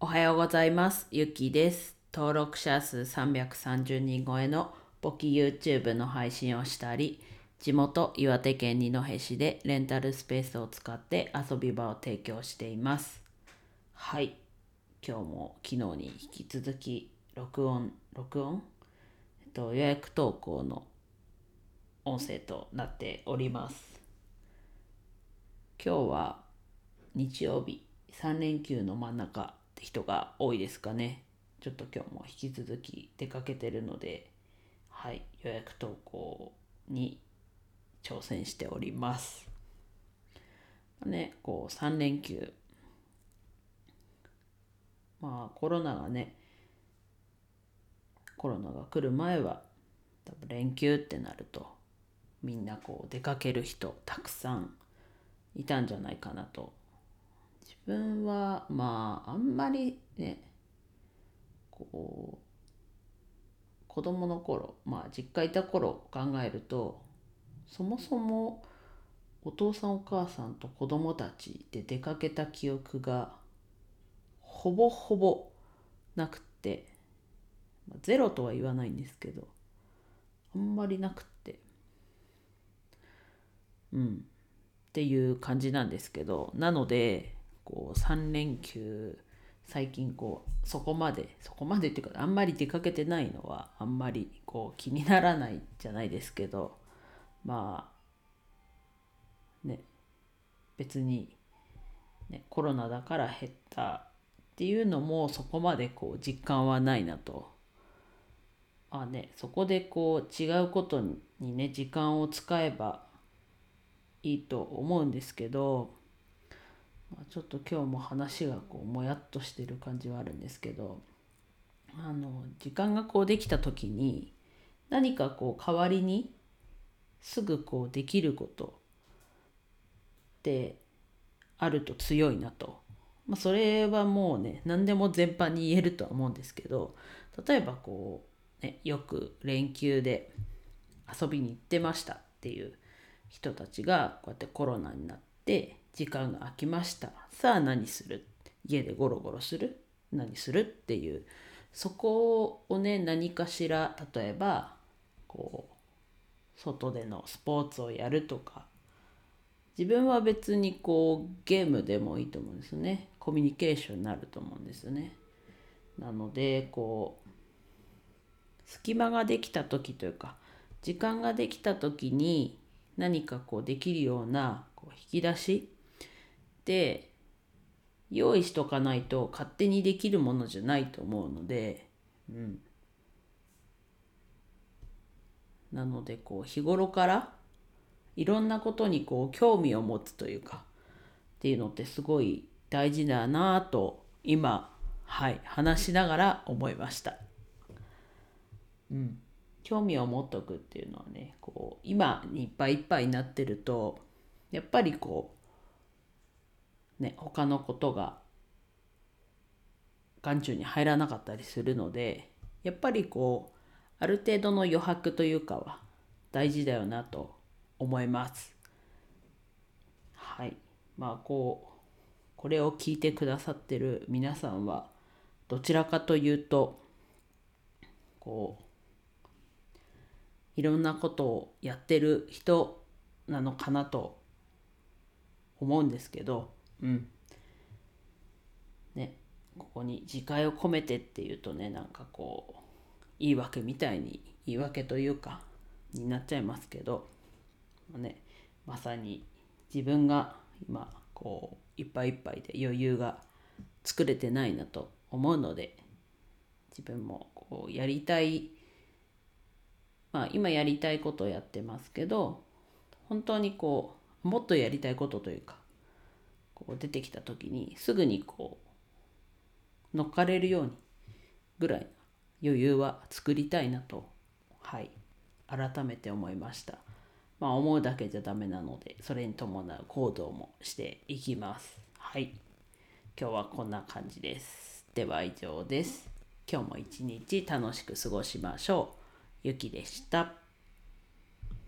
おはようございます。ゆきです。登録者数330人超えの簿記 YouTube の配信をしたり、地元岩手県二戸市でレンタルスペースを使って遊び場を提供しています。はい、今日も昨日に引き続き録音、予約投稿の音声となっております。今日は日曜日、3連休の真ん中って人が多いですかね。ちょっと今日も引き続き出かけてるので、はい、予約投稿に挑戦しております。ね、こう3連休。まあコロナが来る前は多分連休ってなるとみんなこう出かける人たくさんいたんじゃないかなと。自分はまああんまりね、こう子供の頃、まあ実家いた頃考えると、そもそもお父さんお母さんと子供たちで出かけた記憶がほぼなくて、ゼロとは言わないんですけど、あんまりなくって、っていう感じなんですけど、なのでこう3連休最近こうそこまでっていうかあんまり出かけてないのはあんまりこう気にならないじゃないですけど、まあね、別に、ね、コロナだから減ったっていうのもそこまでこう実感はないなと。そこでこう違うことにね時間を使えばいいと思うんですけど、ちょっと今日も話がこうもやっとしてる感じはあるんですけど、時間がこうできた時に何かこう代わりにすぐこうできることってあると強いなと。それはもうね何でも全般に言えるとは思うんですけど、例えばこうよく連休で遊びに行ってましたっていう人たちがこうやってコロナになって時間が空きました。さあ何する？家でゴロゴロする？何する？っていう、そこをね何かしら、例えばこう外でのスポーツをやるとか、自分は別にこうゲームでもいいと思うんですね。コミュニケーションになると思うんですね。なのでこう隙間ができた時というか時間ができた時に何かこうできるようなこう引き出しで用意しとかないと勝手にできるものじゃないと思うので、なのでこう日頃からいろんなことにこう興味を持つというかっていうのってすごい大事だなと今、話しながら思いました。興味を持っとくっていうのはね、こう今にいっぱいいっぱいになってるとやっぱりこうね他のことが眼中に入らなかったりするので、やっぱりこうある程度の余白というかは大事だよなと思います。こうこれを聞いてくださってる皆さんはどちらかというとこういろんなことをやってる人なのかなと思うんですけど、ここに自戒を込めてっていうとね、なんかこう言い訳というかになっちゃいますけど、まさに自分が今こういっぱいいっぱいで余裕が作れてないなと思うので、自分もこうやりたい、今やりたいことをやってますけど、本当にこうもっとやりたいことというかこう出てきた時にすぐにこう乗っかれるようにぐらいの余裕は作りたいなと、改めて思いました。思うだけじゃダメなので、それに伴う行動もしていきます。今日はこんな感じです。では以上です。今日も一日楽しく過ごしましょう。ゆきでした。